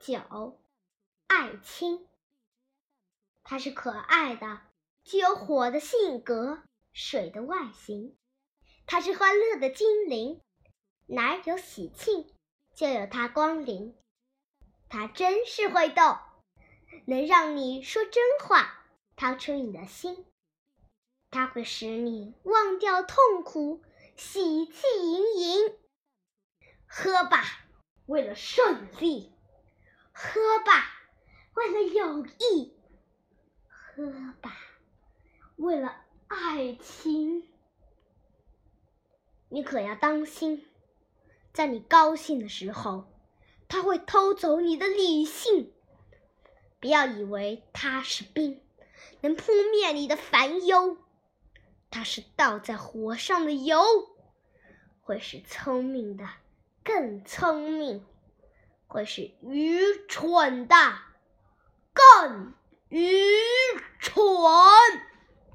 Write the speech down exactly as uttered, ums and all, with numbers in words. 九，爱卿。它是可爱的，具有火的性格，水的外形。它是欢乐的精灵，哪有喜庆，就有它光临。它真是会动，能让你说真话，掏出你的心。它会使你忘掉痛苦，喜气盈盈。喝吧，为了胜利；喝吧，为了友谊；喝吧，为了爱情。你可要当心，在你高兴的时候，它会偷走你的理性。不要以为它是冰，能扑灭你的烦忧。它是倒在火上的油，会使聪明的更聪明，会使愚蠢的更愚蠢。